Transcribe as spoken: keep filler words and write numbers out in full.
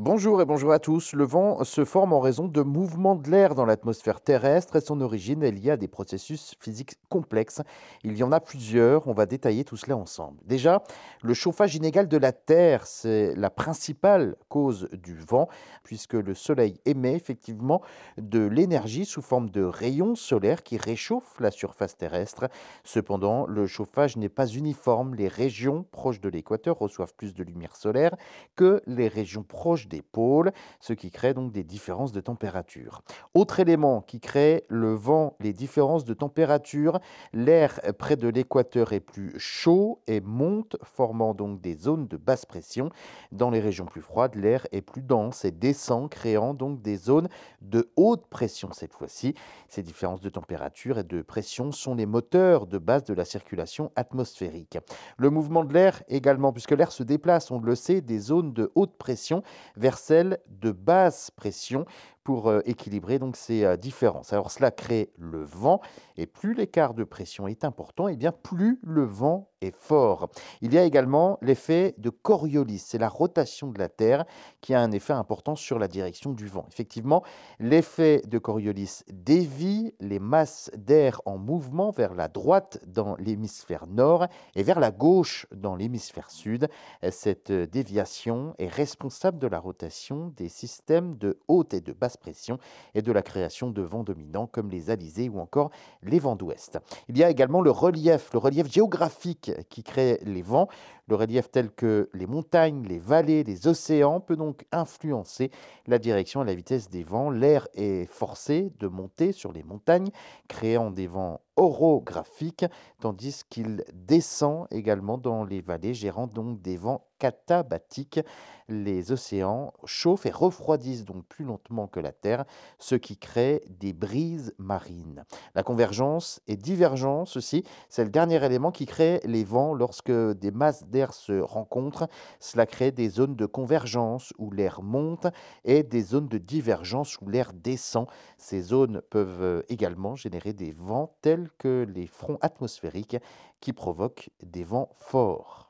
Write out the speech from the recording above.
Bonjour et bonjour à tous. Le vent se forme en raison de mouvements de l'air dans l'atmosphère terrestre et son origine est liée à des processus physiques complexes. Il y en a plusieurs, on va détailler tout cela ensemble. Déjà, le chauffage inégal de la Terre, c'est la principale cause du vent, puisque le Soleil émet effectivement de l'énergie sous forme de rayons solaires qui réchauffent la surface terrestre. Cependant, le chauffage n'est pas uniforme. Les régions proches de l'équateur reçoivent plus de lumière solaire que les régions proches des pôles, ce qui crée donc des différences de température. Autre élément qui crée le vent, les différences de température, l'air près de l'équateur est plus chaud et monte, formant donc des zones de basse pression. Dans les régions plus froides, l'air est plus dense et descend, créant donc des zones de haute pression cette fois-ci. Ces différences de température et de pression sont les moteurs de base de la circulation atmosphérique. Le mouvement de l'air également, puisque l'air se déplace, on le sait, des zones de haute pression vers celle de basse pression pour euh, équilibrer donc ces euh, différences. Alors cela crée le vent et plus l'écart de pression est important, et bien plus le vent est fort. Il y a également l'effet de Coriolis, c'est la rotation de la Terre qui a un effet important sur la direction du vent. Effectivement, l'effet de Coriolis dévie les masses d'air en mouvement vers la droite dans l'hémisphère nord et vers la gauche dans l'hémisphère sud. Cette déviation est responsable de la rotation des systèmes de haute et de basse pression et de la création de vents dominants comme les alizés ou encore les vents d'ouest. Il y a également le relief, le relief géographique qui crée les vents. Le relief tel que les montagnes, les vallées, les océans peut donc influencer la direction et la vitesse des vents. L'air est forcé de monter sur les montagnes, créant des vents orographiques, tandis qu'il descend également dans les vallées, gérant donc des vents catabatiques. Les océans chauffent et refroidissent donc plus lentement que la Terre, ce qui crée des brises marines. La convergence et divergence aussi, c'est le dernier élément qui crée les vents lorsque des masses d'air se rencontrent. Cela crée des zones de convergence où l'air monte et des zones de divergence où l'air descend. Ces zones peuvent également générer des vents tels que les fronts atmosphériques qui provoquent des vents forts.